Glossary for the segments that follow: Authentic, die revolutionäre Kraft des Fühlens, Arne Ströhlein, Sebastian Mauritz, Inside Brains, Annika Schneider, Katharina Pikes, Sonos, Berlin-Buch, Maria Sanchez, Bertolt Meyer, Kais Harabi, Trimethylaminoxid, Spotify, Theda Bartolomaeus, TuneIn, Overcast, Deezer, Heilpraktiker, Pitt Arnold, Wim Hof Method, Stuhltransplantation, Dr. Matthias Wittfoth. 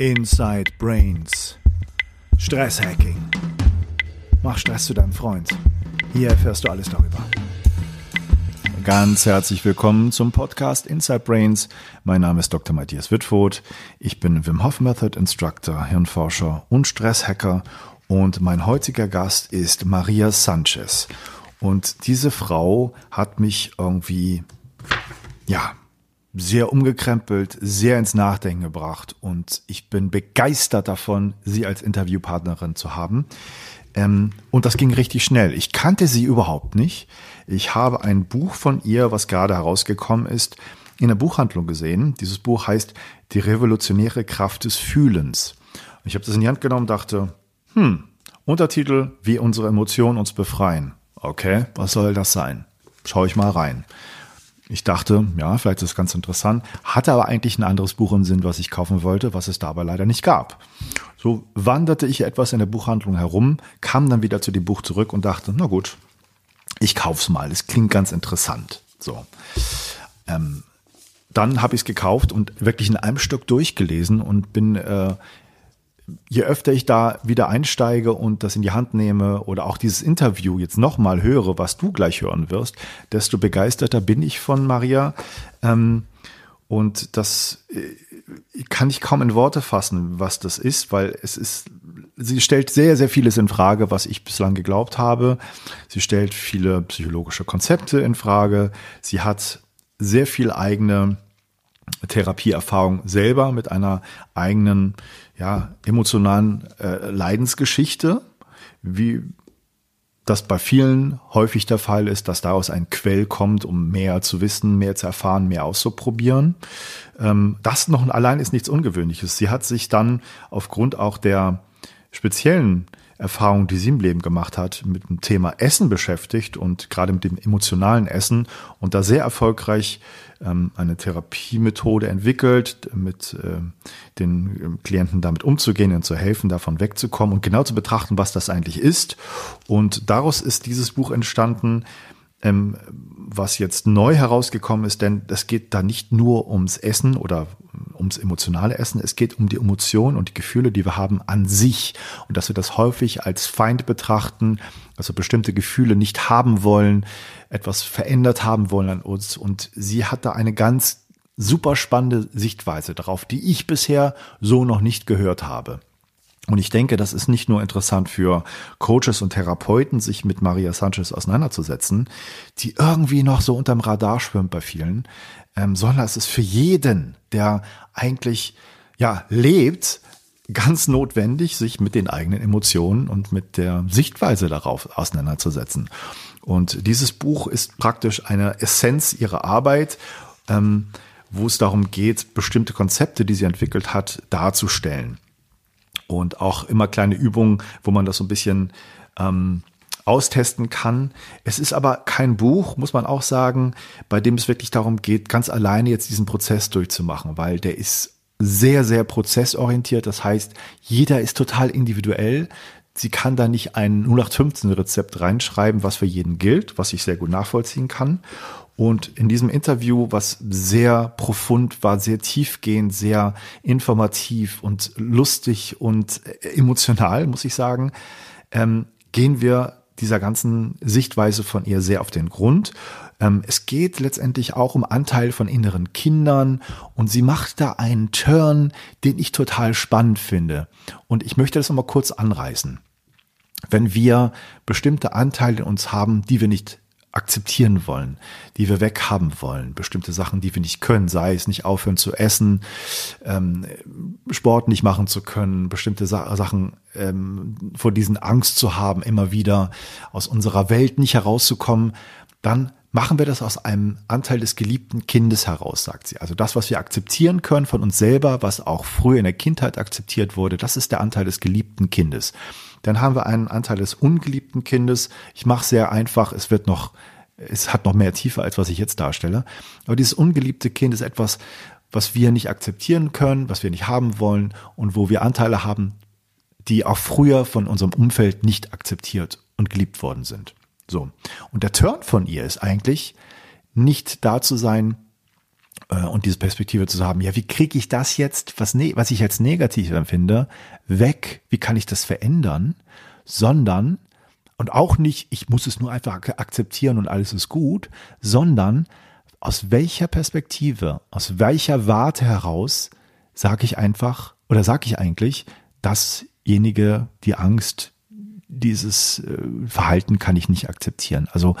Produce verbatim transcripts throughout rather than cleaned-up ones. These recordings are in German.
Inside Brains. Stresshacking. Mach Stress zu deinem Freund. Hier erfährst du alles darüber. Ganz herzlich willkommen zum Podcast Inside Brains. Mein Name ist Doktor Matthias Wittfoth. Ich bin Wim Hof Method Instructor, Hirnforscher und Stresshacker. Und mein heutiger Gast ist Maria Sanchez. Und diese Frau hat mich irgendwie, ja, sehr umgekrempelt, sehr ins Nachdenken gebracht. Und ich bin begeistert davon, sie als Interviewpartnerin zu haben. Ähm, und das ging richtig schnell. Ich kannte sie überhaupt nicht. Ich habe ein Buch von ihr, was gerade herausgekommen ist, in der Buchhandlung gesehen. Dieses Buch heißt Die revolutionäre Kraft des Fühlens. Und ich habe das in die Hand genommen und dachte, hm, Untertitel, wie unsere Emotionen uns befreien. Okay, was soll das sein? Schau ich mal rein. Ich dachte, ja, vielleicht ist das ganz interessant, hatte aber eigentlich ein anderes Buch im Sinn, was ich kaufen wollte, was es dabei leider nicht gab. So wanderte ich etwas in der Buchhandlung herum, kam dann wieder zu dem Buch zurück und dachte, na gut, ich kauf's mal, es klingt ganz interessant. So, ähm, dann habe ich es gekauft und wirklich in einem Stück durchgelesen und bin, äh, je öfter ich da wieder einsteige und das in die Hand nehme oder auch dieses Interview jetzt nochmal höre, was du gleich hören wirst, desto begeisterter bin ich von Maria. Und das kann ich kaum in Worte fassen, was das ist, weil es ist, sie stellt sehr, sehr vieles in Frage, was ich bislang geglaubt habe. Sie stellt viele psychologische Konzepte in Frage. Sie hat sehr viel eigene Therapieerfahrung selber mit einer eigenen, ja, emotionalen äh, Leidensgeschichte, wie das bei vielen häufig der Fall ist, dass daraus ein Quell kommt, um mehr zu wissen, mehr zu erfahren, mehr auszuprobieren. Ähm, das noch allein ist nichts Ungewöhnliches. Sie hat sich dann aufgrund auch der speziellen Erfahrung, die sie im Leben gemacht hat, mit dem Thema Essen beschäftigt und gerade mit dem emotionalen Essen und da sehr erfolgreich ähm, eine Therapiemethode entwickelt, mit äh, den Klienten damit umzugehen und zu helfen, davon wegzukommen und genau zu betrachten, was das eigentlich ist. Und daraus ist dieses Buch entstanden, ähm, was jetzt neu herausgekommen ist, denn es geht da nicht nur ums Essen oder ums emotionale Essen. Es geht um die Emotionen und die Gefühle, die wir haben an sich. Und dass wir das häufig als Feind betrachten, also bestimmte Gefühle nicht haben wollen, etwas verändert haben wollen an uns. Und sie hat da eine ganz super spannende Sichtweise drauf, die ich bisher so noch nicht gehört habe. Und ich denke, das ist nicht nur interessant für Coaches und Therapeuten, sich mit Maria Sanchez auseinanderzusetzen, die irgendwie noch so unterm Radar schwimmt bei vielen, ähm, sondern es ist für jeden, der eigentlich, ja, lebt, ganz notwendig, sich mit den eigenen Emotionen und mit der Sichtweise darauf auseinanderzusetzen. Und dieses Buch ist praktisch eine Essenz ihrer Arbeit, ähm, wo es darum geht, bestimmte Konzepte, die sie entwickelt hat, darzustellen. Und auch immer kleine Übungen, wo man das so ein bisschen ähm, austesten kann. Es ist aber kein Buch, muss man auch sagen, bei dem es wirklich darum geht, ganz alleine jetzt diesen Prozess durchzumachen, weil der ist sehr, sehr prozessorientiert. Das heißt, jeder ist total individuell. Sie kann da nicht ein null acht fünfzehn Rezept reinschreiben, was für jeden gilt, was ich sehr gut nachvollziehen kann. Und in diesem Interview, was sehr profund war, sehr tiefgehend, sehr informativ und lustig und emotional, muss ich sagen, ähm, gehen wir dieser ganzen Sichtweise von ihr sehr auf den Grund. Ähm, es geht letztendlich auch um Anteil von inneren Kindern und sie macht da einen Turn, den ich total spannend finde. Und ich möchte das nochmal kurz anreißen. Wenn wir bestimmte Anteile in uns haben, die wir nicht akzeptieren wollen, die wir weghaben wollen, bestimmte Sachen, die wir nicht können, sei es nicht aufhören zu essen, ähm, Sport nicht machen zu können, bestimmte Sa- Sachen ähm, vor diesen Angst zu haben, immer wieder aus unserer Welt nicht herauszukommen, dann machen wir das aus einem Anteil des geliebten Kindes heraus, sagt sie. Also das, was wir akzeptieren können von uns selber, was auch früher in der Kindheit akzeptiert wurde, das ist der Anteil des geliebten Kindes. Dann haben wir einen Anteil des ungeliebten Kindes. Ich mache es sehr einfach, es wird noch, es hat noch mehr Tiefe, als was ich jetzt darstelle. Aber dieses ungeliebte Kind ist etwas, was wir nicht akzeptieren können, was wir nicht haben wollen und wo wir Anteile haben, die auch früher von unserem Umfeld nicht akzeptiert und geliebt worden sind. So. Und der Turn von ihr ist eigentlich, nicht da zu sein, Und diese Perspektive zu haben, ja, wie kriege ich das jetzt, was, ne, was ich als negativ empfinde, weg? Wie kann ich das verändern? Sondern, und auch nicht, ich muss es nur einfach akzeptieren und alles ist gut, sondern aus welcher Perspektive, aus welcher Warte heraus sage ich einfach, oder sage ich eigentlich, dasjenige, die Angst, dieses Verhalten kann ich nicht akzeptieren. Also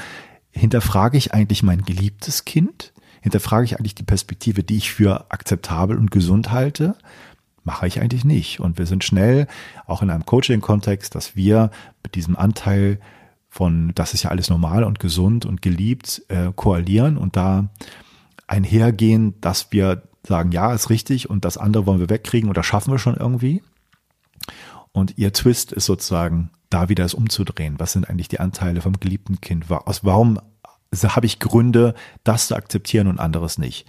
hinterfrage ich eigentlich mein geliebtes Kind? Hinterfrage ich eigentlich die Perspektive, die ich für akzeptabel und gesund halte? Mache ich eigentlich nicht. Und wir sind schnell, auch in einem Coaching-Kontext, dass wir mit diesem Anteil von, das ist ja alles normal und gesund und geliebt, äh, koalieren und da einhergehen, dass wir sagen, ja, ist richtig und das andere wollen wir wegkriegen oder schaffen wir schon irgendwie. Und ihr Twist ist sozusagen, da wieder es umzudrehen. Was sind eigentlich die Anteile vom geliebten Kind? Aus warum Also habe ich Gründe, das zu akzeptieren und anderes nicht.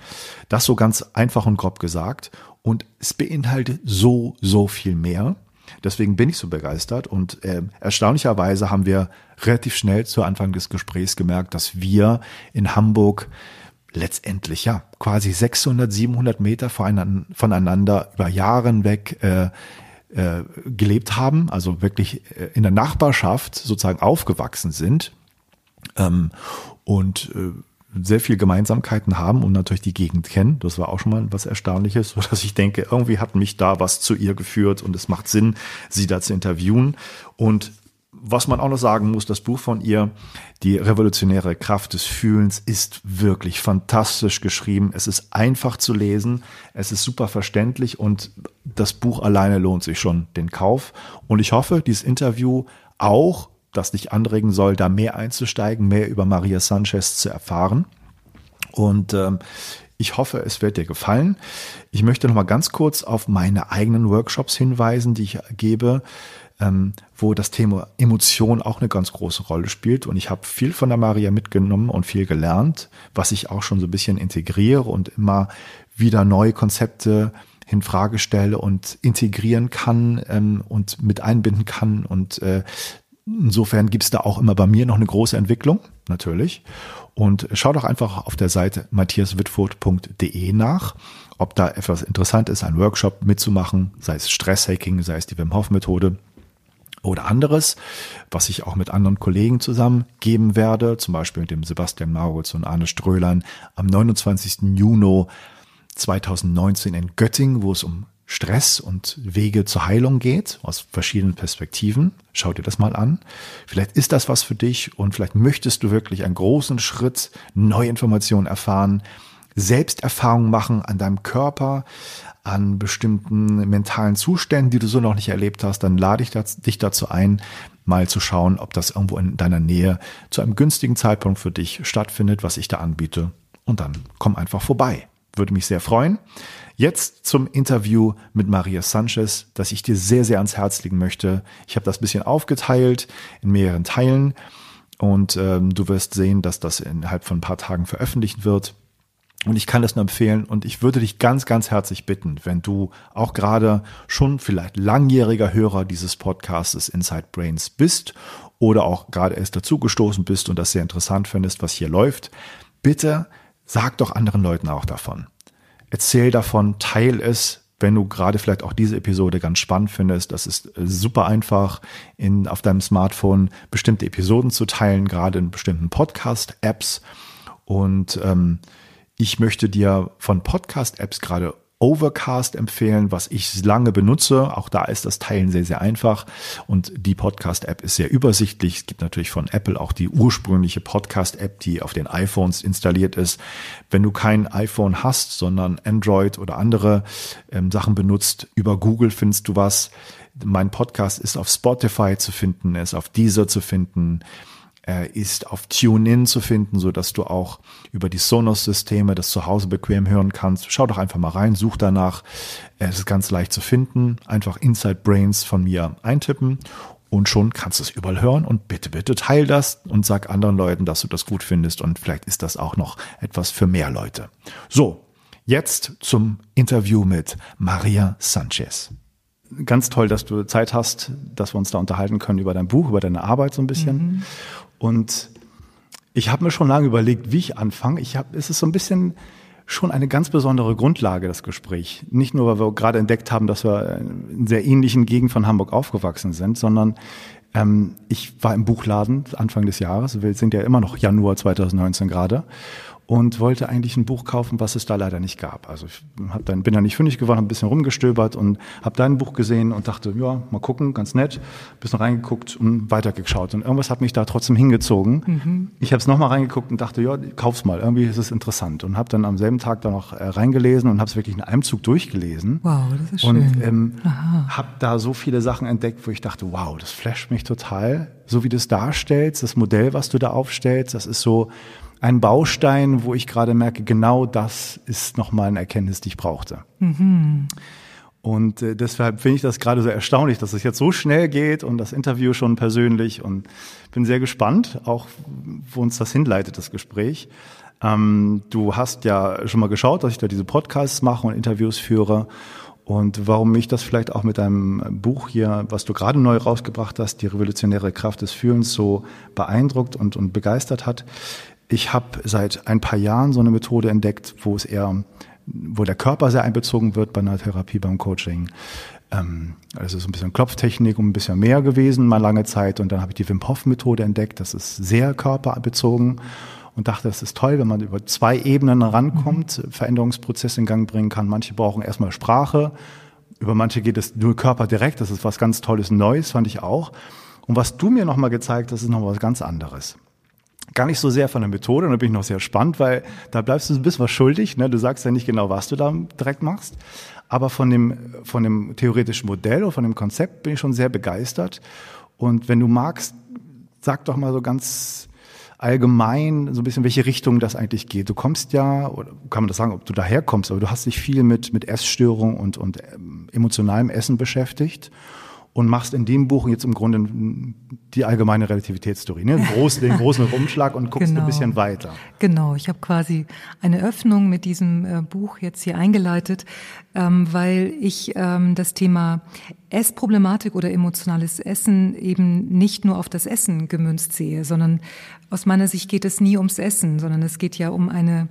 Das so ganz einfach und grob gesagt. Und es beinhaltet so, so viel mehr. Deswegen bin ich so begeistert. Und äh, erstaunlicherweise haben wir relativ schnell zu Anfang des Gesprächs gemerkt, dass wir in Hamburg letztendlich ja quasi sechshundert, siebenhundert Meter voneinander über Jahre weg äh, äh, gelebt haben. Also wirklich in der Nachbarschaft sozusagen aufgewachsen sind. Ähm, und äh, sehr viel Gemeinsamkeiten haben und natürlich die Gegend kennen. Das war auch schon mal was Erstaunliches, sodass ich denke, irgendwie hat mich da was zu ihr geführt und es macht Sinn, sie da zu interviewen. Und was man auch noch sagen muss, das Buch von ihr, die revolutionäre Kraft des Fühlens, ist wirklich fantastisch geschrieben. Es ist einfach zu lesen, es ist super verständlich und das Buch alleine lohnt sich schon den Kauf. Und ich hoffe, dieses Interview auch, das dich anregen soll, da mehr einzusteigen, mehr über Maria Sanchez zu erfahren. Und ähm, ich hoffe, es wird dir gefallen. Ich möchte noch mal ganz kurz auf meine eigenen Workshops hinweisen, die ich gebe, ähm, wo das Thema Emotion auch eine ganz große Rolle spielt. Und ich habe viel von der Maria mitgenommen und viel gelernt, was ich auch schon so ein bisschen integriere und immer wieder neue Konzepte in Frage stelle und integrieren kann ähm, und mit einbinden kann und äh, insofern gibt es da auch immer bei mir noch eine große Entwicklung, natürlich. Und schau doch einfach auf der Seite matthias wittfurt punkt de nach, ob da etwas interessant ist, einen Workshop mitzumachen, sei es Stresshacking, sei es die Wim Hof Methode oder anderes, was ich auch mit anderen Kollegen zusammen geben werde, zum Beispiel mit dem Sebastian Mauritz und Arne Ströhlein am neunundzwanzigsten Juni zweitausendneunzehn in Göttingen, wo es um Stress und Wege zur Heilung geht, aus verschiedenen Perspektiven. Schau dir das mal an. Vielleicht ist das was für dich und vielleicht möchtest du wirklich einen großen Schritt, neue Informationen erfahren, Selbsterfahrung machen an deinem Körper, an bestimmten mentalen Zuständen, die du so noch nicht erlebt hast. Dann lade ich dich dazu ein, mal zu schauen, ob das irgendwo in deiner Nähe zu einem günstigen Zeitpunkt für dich stattfindet, was ich da anbiete. Und dann komm einfach vorbei. Würde mich sehr freuen. Jetzt zum Interview mit Maria Sanchez, das ich dir sehr, sehr ans Herz legen möchte. Ich habe das ein bisschen aufgeteilt in mehreren Teilen und ähm, du wirst sehen, dass das innerhalb von ein paar Tagen veröffentlicht wird. Und ich kann das nur empfehlen und ich würde dich ganz, ganz herzlich bitten, wenn du auch gerade schon vielleicht langjähriger Hörer dieses Podcasts Inside Brains bist oder auch gerade erst dazugestoßen bist und das sehr interessant findest, was hier läuft, bitte sag doch anderen Leuten auch davon. Erzähl davon, teil es, wenn du gerade vielleicht auch diese Episode ganz spannend findest. Das ist super einfach, in, auf deinem Smartphone bestimmte Episoden zu teilen, gerade in bestimmten Podcast-Apps. Und ähm, ich möchte dir von Podcast-Apps gerade Overcast empfehlen, was ich lange benutze. Auch da ist das Teilen sehr, sehr einfach. Und die Podcast-App ist sehr übersichtlich. Es gibt natürlich von Apple auch die ursprüngliche Podcast-App, die auf den iPhones installiert ist. Wenn du kein iPhone hast, sondern Android oder andere ähm, Sachen benutzt, über Google findest du was. Mein Podcast ist auf Spotify zu finden, ist auf Deezer zu finden. Ist auf TuneIn zu finden, sodass du auch über die Sonos-Systeme das zu Hause bequem hören kannst. Schau doch einfach mal rein, such danach. Es ist ganz leicht zu finden. Einfach Inside Brains von mir eintippen und schon kannst du es überall hören. Und bitte, bitte teil das und sag anderen Leuten, dass du das gut findest und vielleicht ist das auch noch etwas für mehr Leute. So, jetzt zum Interview mit Maria Sanchez. Ganz toll, dass du Zeit hast, dass wir uns da unterhalten können über dein Buch, über deine Arbeit so ein bisschen. Mhm. Und ich habe mir schon lange überlegt, wie ich anfange. Ich hab, es ist so ein bisschen schon eine ganz besondere Grundlage, das Gespräch. Nicht nur, weil wir gerade entdeckt haben, dass wir in sehr ähnlichen Gegend von Hamburg aufgewachsen sind, sondern ähm, ich war im Buchladen Anfang des Jahres, wir sind ja immer noch Januar zwanzig neunzehn gerade, und wollte eigentlich ein Buch kaufen, was es da leider nicht gab. Also ich hab dann, bin da nicht fündig geworden, habe ein bisschen rumgestöbert und habe da ein Buch gesehen und dachte, ja, mal gucken, ganz nett. Ein bisschen reingeguckt und weitergeschaut. Und irgendwas hat mich da trotzdem hingezogen. Mhm. Ich habe es nochmal reingeguckt und dachte, ja, kauf's mal, irgendwie ist es interessant. Und habe dann am selben Tag da noch äh, reingelesen und habe es wirklich in einem Zug durchgelesen. Wow, das ist schön. Und ähm, habe da so viele Sachen entdeckt, wo ich dachte, wow, das flasht mich total. So wie du es darstellst, das Modell, was du da aufstellst, das ist so ein Baustein, wo ich gerade merke, genau das ist nochmal eine Erkenntnis, die ich brauchte. Mhm. Und äh, deshalb finde ich das gerade so erstaunlich, dass es jetzt so schnell geht und das Interview schon persönlich, und bin sehr gespannt, auch wo uns das hinleitet, das Gespräch. Ähm, du hast ja schon mal geschaut, dass ich da diese Podcasts mache und Interviews führe, und warum mich das vielleicht auch mit deinem Buch hier, was du gerade neu rausgebracht hast, die revolutionäre Kraft des Fühlens, so beeindruckt und, und begeistert hat. Ich habe seit ein paar Jahren so eine Methode entdeckt, wo es eher, wo der Körper sehr einbezogen wird bei einer Therapie, beim Coaching. Ähm, also so ein bisschen Klopftechnik und ein bisschen mehr gewesen, mal lange Zeit. Und dann habe ich die Wim Hof Methode entdeckt. Das ist sehr körperbezogen, und dachte, das ist toll, wenn man über zwei Ebenen rankommt, Veränderungsprozesse in Gang bringen kann. Manche brauchen erstmal Sprache. Über manche geht es nur Körper direkt. Das ist was ganz Tolles, Neues, fand ich auch. Und was du mir nochmal gezeigt hast, ist nochmal was ganz anderes. Gar nicht so sehr von der Methode, und da bin ich noch sehr spannend, weil da bleibst du ein bisschen was schuldig, ne? Du sagst ja nicht genau, was du da direkt machst. Aber von dem, von dem theoretischen Modell oder von dem Konzept bin ich schon sehr begeistert. Und wenn du magst, sag doch mal so ganz allgemein so ein bisschen, welche Richtung das eigentlich geht. Du kommst ja, oder kann man das sagen, ob du daher kommst, aber du hast dich viel mit, mit Essstörung und, und emotionalem Essen beschäftigt. Und machst in dem Buch jetzt im Grunde die allgemeine Relativitätstheorie, ne? Den großen, den großen Umschlag, und guckst genau. Ein bisschen weiter. Genau, ich habe quasi eine Öffnung mit diesem äh, Buch jetzt hier eingeleitet, ähm, weil ich ähm, das Thema Essproblematik oder emotionales Essen eben nicht nur auf das Essen gemünzt sehe, sondern aus meiner Sicht geht es nie ums Essen, sondern es geht ja um eine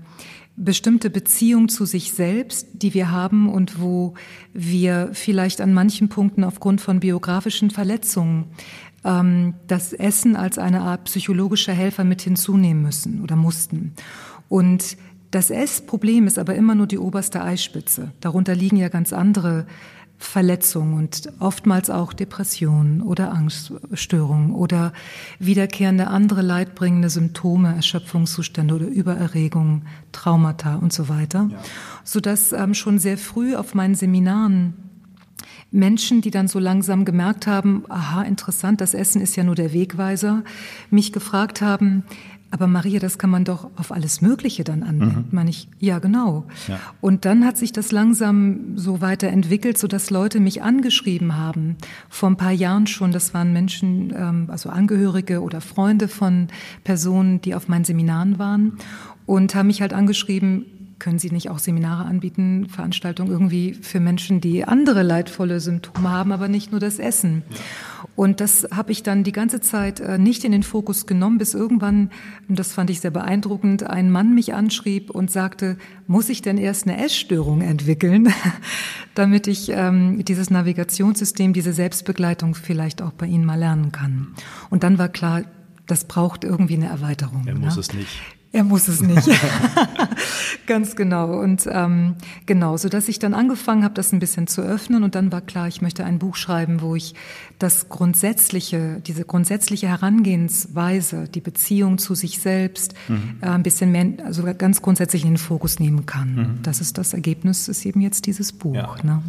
bestimmte Beziehung zu sich selbst, die wir haben und wo wir vielleicht an manchen Punkten aufgrund von biografischen Verletzungen ähm, das Essen als eine Art psychologischer Helfer mit hinzunehmen müssen oder mussten. Und das Essproblem ist aber immer nur die oberste Eisspitze. Darunter liegen ja ganz andere Verletzungen und oftmals auch Depressionen oder Angststörungen oder wiederkehrende andere leidbringende Symptome, Erschöpfungszustände oder Übererregung, Traumata und so weiter, ja. Sodass ähm, schon sehr früh auf meinen Seminaren Menschen, die dann so langsam gemerkt haben, aha, interessant, das Essen ist ja nur der Wegweiser, mich gefragt haben, aber Maria, das kann man doch auf alles Mögliche dann anwenden, mhm. meine ich. Ja, genau. Ja. Und dann hat sich das langsam so weiterentwickelt, so dass Leute mich angeschrieben haben. Vor ein paar Jahren schon, das waren Menschen, also Angehörige oder Freunde von Personen, die auf meinen Seminaren waren, und haben mich halt angeschrieben, können Sie nicht auch Seminare anbieten, Veranstaltungen irgendwie für Menschen, die andere leidvolle Symptome haben, aber nicht nur das Essen. Ja. Und das habe ich dann die ganze Zeit nicht in den Fokus genommen, bis irgendwann, und das fand ich sehr beeindruckend, ein Mann mich anschrieb und sagte, muss ich denn erst eine Essstörung entwickeln, damit ich ähm, dieses Navigationssystem, diese Selbstbegleitung vielleicht auch bei Ihnen mal lernen kann. Und dann war klar, das braucht irgendwie eine Erweiterung. Er muss ne? es nicht. Er muss es nicht. Ganz genau. Und ähm, genau, so dass ich dann angefangen habe, das ein bisschen zu öffnen. Und dann war klar, ich möchte ein Buch schreiben, wo ich das grundsätzliche, diese grundsätzliche Herangehensweise, die Beziehung zu sich selbst, mhm. äh, ein bisschen mehr, also ganz grundsätzlich in den Fokus nehmen kann. Mhm. Das ist das Ergebnis, ist eben jetzt dieses Buch. Ja. Ne?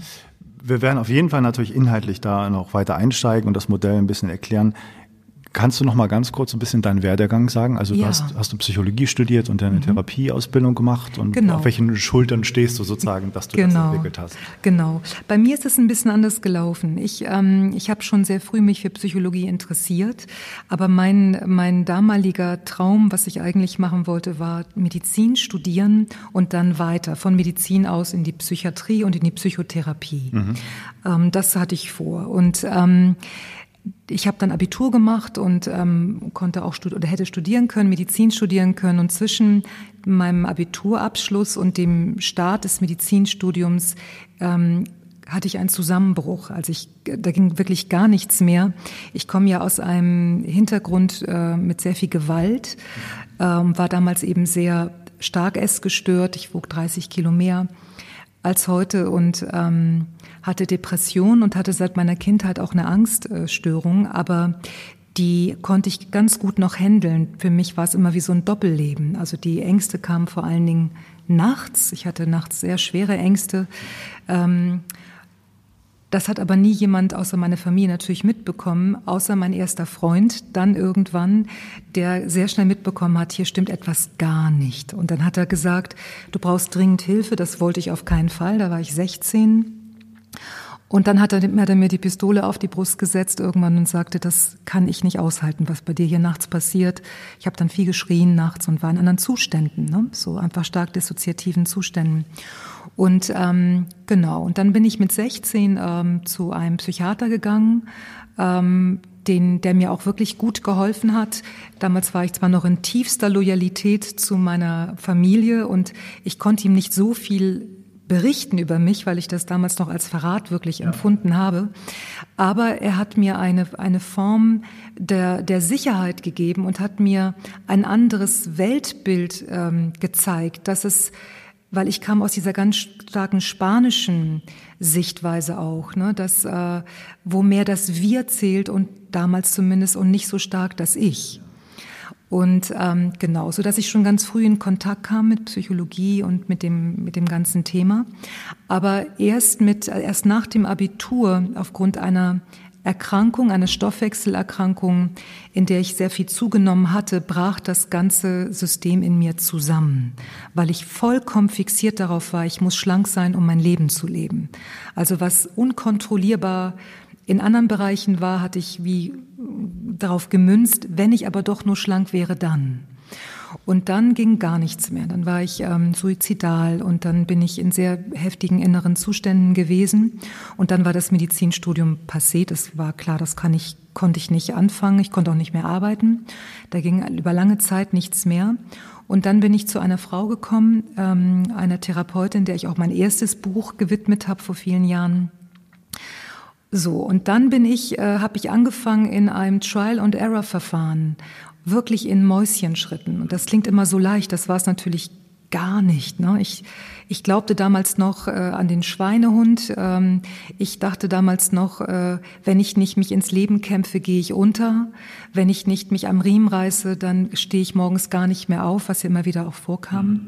Wir werden auf jeden Fall natürlich inhaltlich da noch weiter einsteigen und das Modell ein bisschen erklären. Kannst du noch mal ganz kurz ein bisschen deinen Werdegang sagen? Also ja. du hast, hast du Psychologie studiert und deine mhm. Therapieausbildung gemacht, und genau. auf welchen Schultern stehst du sozusagen, dass du genau. das entwickelt hast? Genau. Bei mir ist es ein bisschen anders gelaufen. Ich ähm, ich habe schon sehr früh mich für Psychologie interessiert, aber mein mein damaliger Traum, was ich eigentlich machen wollte, war Medizin studieren und dann weiter von Medizin aus in die Psychiatrie und in die Psychotherapie. Mhm. Ähm, das hatte ich vor, und ähm, ich habe dann Abitur gemacht und ähm, konnte auch stud- oder hätte studieren können, Medizin studieren können. Und zwischen meinem Abiturabschluss und dem Start des Medizinstudiums ähm, hatte ich einen Zusammenbruch. Also ich, da ging wirklich gar nichts mehr. Ich komme ja aus einem Hintergrund äh, mit sehr viel Gewalt, ähm, war damals eben sehr stark essgestört. Ich wog dreißig Kilo mehr als heute und ähm, hatte Depression und hatte seit meiner Kindheit auch eine Angststörung, aber die konnte ich ganz gut noch handeln. Für mich war es immer wie so ein Doppelleben. Also die Ängste kamen vor allen Dingen nachts. Ich hatte nachts sehr schwere Ängste. Ähm, das hat aber nie jemand außer meiner Familie natürlich mitbekommen, außer mein erster Freund dann irgendwann, der sehr schnell mitbekommen hat, hier stimmt etwas gar nicht. Und dann hat er gesagt, du brauchst dringend Hilfe. Das wollte ich auf keinen Fall. Da war ich sechzehn. Und dann hat er, hat er mir die Pistole auf die Brust gesetzt irgendwann und sagte, das kann ich nicht aushalten, was bei dir hier nachts passiert. Ich habe dann viel geschrien nachts und war in anderen Zuständen, ne? So einfach stark dissoziativen Zuständen. Und ähm, genau, und dann bin ich mit sechzehn ähm, zu einem Psychiater gegangen, ähm, den, der mir auch wirklich gut geholfen hat. Damals war ich zwar noch in tiefster Loyalität zu meiner Familie und ich konnte ihm nicht so viel berichten über mich, weil ich das damals noch als Verrat wirklich ja. empfunden habe. Aber er hat mir eine, eine Form der, der Sicherheit gegeben und hat mir ein anderes Weltbild ähm, gezeigt, dass es, weil ich kam aus dieser ganz starken spanischen Sichtweise auch, ne, dass, äh, wo mehr das Wir zählt und damals zumindest und nicht so stark das Ich. Und ähm, genau, so dass ich schon ganz früh in Kontakt kam mit Psychologie und mit dem mit dem ganzen Thema, aber erst mit erst nach dem Abitur aufgrund einer Erkrankung, einer Stoffwechselerkrankung, in der ich sehr viel zugenommen hatte, brach das ganze System in mir zusammen, weil ich vollkommen fixiert darauf war, ich muss schlank sein, um mein Leben zu leben. Also was unkontrollierbar in anderen Bereichen war, hatte ich wie darauf gemünzt, wenn ich aber doch nur schlank wäre, dann. Und dann ging gar nichts mehr. Dann war ich ähm, suizidal und dann bin ich in sehr heftigen inneren Zuständen gewesen. Und dann war das Medizinstudium passé. Das war klar, das kann ich, konnte ich nicht anfangen. Ich konnte auch nicht mehr arbeiten. Da ging über lange Zeit nichts mehr. Und dann bin ich zu einer Frau gekommen, ähm, einer Therapeutin, der ich auch mein erstes Buch gewidmet habe vor vielen Jahren. So, und dann bin ich, äh, habe ich angefangen in einem Trial-and-Error-Verfahren, wirklich in Mäuschenschritten. Und das klingt immer so leicht, das war es natürlich gar nicht, ne? Ich, ich glaubte damals noch äh, an den Schweinehund. Ähm, ich dachte damals noch, äh, wenn ich nicht mich ins Leben kämpfe, gehe ich unter. Wenn ich nicht mich am Riemen reiße, dann stehe ich morgens gar nicht mehr auf, was ja immer wieder auch vorkam. Mhm.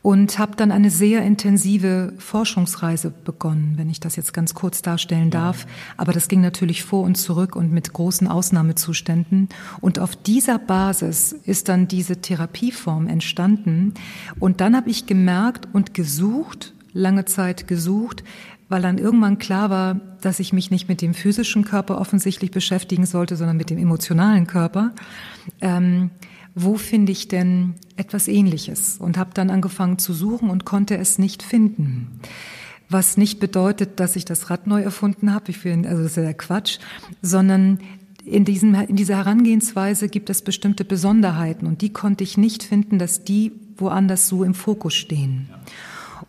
Und habe dann eine sehr intensive Forschungsreise begonnen, wenn ich das jetzt ganz kurz darstellen darf. Aber das ging natürlich vor und zurück und mit großen Ausnahmezuständen. Und auf dieser Basis ist dann diese Therapieform entstanden. Und dann habe ich gemerkt und gesucht, lange Zeit gesucht, weil dann irgendwann klar war, dass ich mich nicht mit dem physischen Körper offensichtlich beschäftigen sollte, sondern mit dem emotionalen Körper. Ähm, wo finde ich denn etwas Ähnliches? Und habe dann angefangen zu suchen und konnte es nicht finden. Was nicht bedeutet, dass ich das Rad neu erfunden habe, ich finde, also das ist ja der Quatsch, sondern in diesem, in dieser Herangehensweise gibt es bestimmte Besonderheiten und die konnte ich nicht finden, dass die woanders so im Fokus stehen. Ja.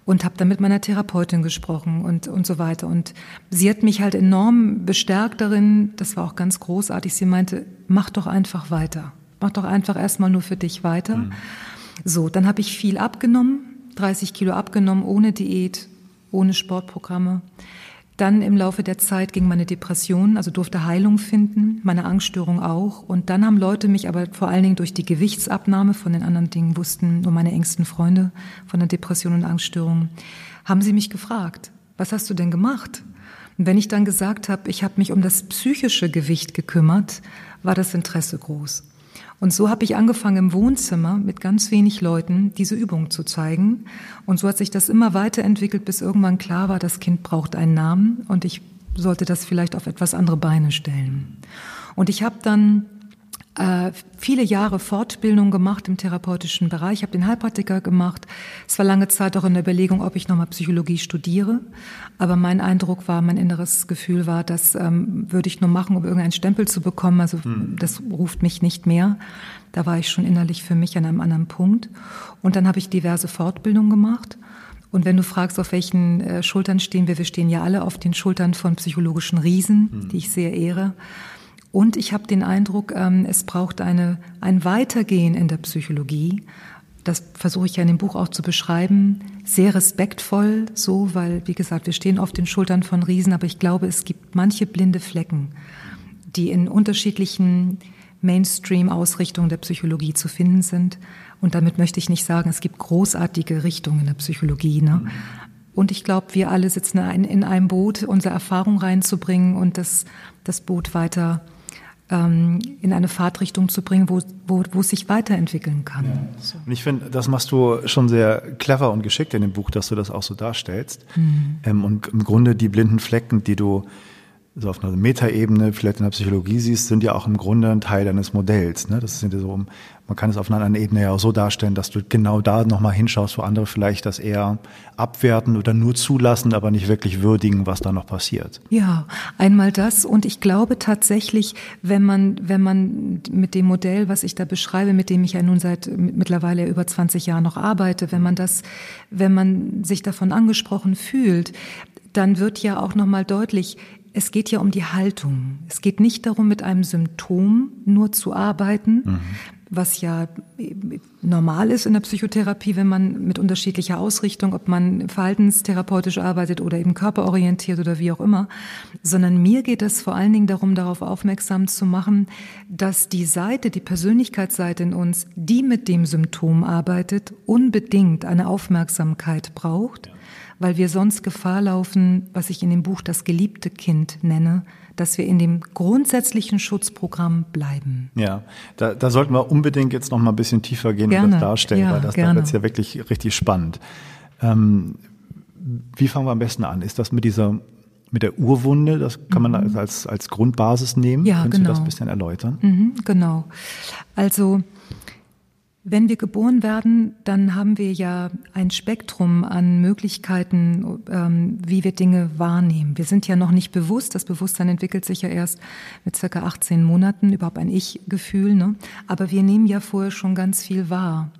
Und habe dann mit meiner Therapeutin gesprochen und und so weiter. Und sie hat mich halt enorm bestärkt darin, das war auch ganz großartig, sie meinte, mach doch einfach weiter. Mach doch einfach erstmal nur für dich weiter. Mhm. So, dann habe ich viel abgenommen, dreißig Kilo abgenommen, ohne Diät, ohne Sportprogramme. Dann im Laufe der Zeit ging meine Depression, also durfte Heilung finden, meine Angststörung auch. Und dann haben Leute mich aber vor allen Dingen durch die Gewichtsabnahme, von den anderen Dingen wussten nur meine engsten Freunde von der Depression und Angststörung, haben sie mich gefragt, was hast du denn gemacht? Und wenn ich dann gesagt habe, ich habe mich um das psychische Gewicht gekümmert, war das Interesse groß. Und so habe ich angefangen, im Wohnzimmer mit ganz wenig Leuten diese Übung zu zeigen. Und so hat sich das immer weiterentwickelt, bis irgendwann klar war, das Kind braucht einen Namen und ich sollte das vielleicht auf etwas andere Beine stellen. Und ich habe dann äh, viele Jahre Fortbildung gemacht im therapeutischen Bereich. Ich habe den Heilpraktiker gemacht. Es war lange Zeit auch in der Überlegung, ob ich nochmal Psychologie studiere. Aber mein Eindruck war, mein inneres Gefühl war, das ähm, würde ich nur machen, um irgendeinen Stempel zu bekommen. Also hm. das ruft mich nicht mehr. Da war ich schon innerlich für mich an einem anderen Punkt. Und dann habe ich diverse Fortbildungen gemacht. Und wenn du fragst, auf welchen äh, Schultern stehen wir, wir stehen ja alle auf den Schultern von psychologischen Riesen, mhm. die ich sehr ehre. Und ich habe den Eindruck, ähm, es braucht eine, ein Weitergehen in der Psychologie. Das versuche ich ja in dem Buch auch zu beschreiben. Sehr respektvoll so, weil, wie gesagt, wir stehen auf den Schultern von Riesen. Aber ich glaube, es gibt manche blinde Flecken, die in unterschiedlichen Mainstream-Ausrichtungen der Psychologie zu finden sind. Und damit möchte ich nicht sagen, es gibt großartige Richtungen in der Psychologie. Ne? Und ich glaube, wir alle sitzen in einem Boot, unsere Erfahrung reinzubringen und das, das Boot weiter ähm, in eine Fahrtrichtung zu bringen, wo, wo, wo es sich weiterentwickeln kann. Ja. So. Und ich finde, das machst du schon sehr clever und geschickt in dem Buch, dass du das auch so darstellst. Mhm. Ähm, und im Grunde die blinden Flecken, die du so auf einer Metaebene vielleicht in der Psychologie siehst, sind ja auch im Grunde ein Teil deines Modells. Ne? Das sind ja so, man kann es auf einer anderen Ebene ja auch so darstellen, dass du genau da nochmal hinschaust, wo andere vielleicht das eher abwerten oder nur zulassen, aber nicht wirklich würdigen, was da noch passiert. Ja, einmal das. Und ich glaube tatsächlich, wenn man, wenn man mit dem Modell, was ich da beschreibe, mit dem ich ja nun seit mittlerweile über zwanzig Jahren noch arbeite, wenn man das, wenn man sich davon angesprochen fühlt, dann wird ja auch nochmal deutlich, es geht ja um die Haltung. Es geht nicht darum, mit einem Symptom nur zu arbeiten, mhm. was ja normal ist in der Psychotherapie, wenn man mit unterschiedlicher Ausrichtung, ob man verhaltenstherapeutisch arbeitet oder eben körperorientiert oder wie auch immer, sondern mir geht es vor allen Dingen darum, darauf aufmerksam zu machen, dass die Seite, die Persönlichkeitsseite in uns, die mit dem Symptom arbeitet, unbedingt eine Aufmerksamkeit braucht. Ja. Weil wir sonst Gefahr laufen, was ich in dem Buch das geliebte Kind nenne, dass wir in dem grundsätzlichen Schutzprogramm bleiben. Ja, da, da sollten wir unbedingt jetzt noch mal ein bisschen tiefer gehen gerne. und das darstellen, ja, weil das wird jetzt ja wirklich richtig spannend. Ähm, wie fangen wir am besten an? Ist das mit dieser, mit der Urwunde, das kann man mhm. als, als Grundbasis nehmen? Ja, Könntest genau. du das ein bisschen erläutern? Mhm, genau. Also, wenn wir geboren werden, dann haben wir ja ein Spektrum an Möglichkeiten, ähm, wie wir Dinge wahrnehmen. Wir sind ja noch nicht bewusst. Das Bewusstsein entwickelt sich ja erst mit circa achtzehn Monaten, überhaupt ein Ich-Gefühl. Ne? Aber wir nehmen ja vorher schon ganz viel wahr.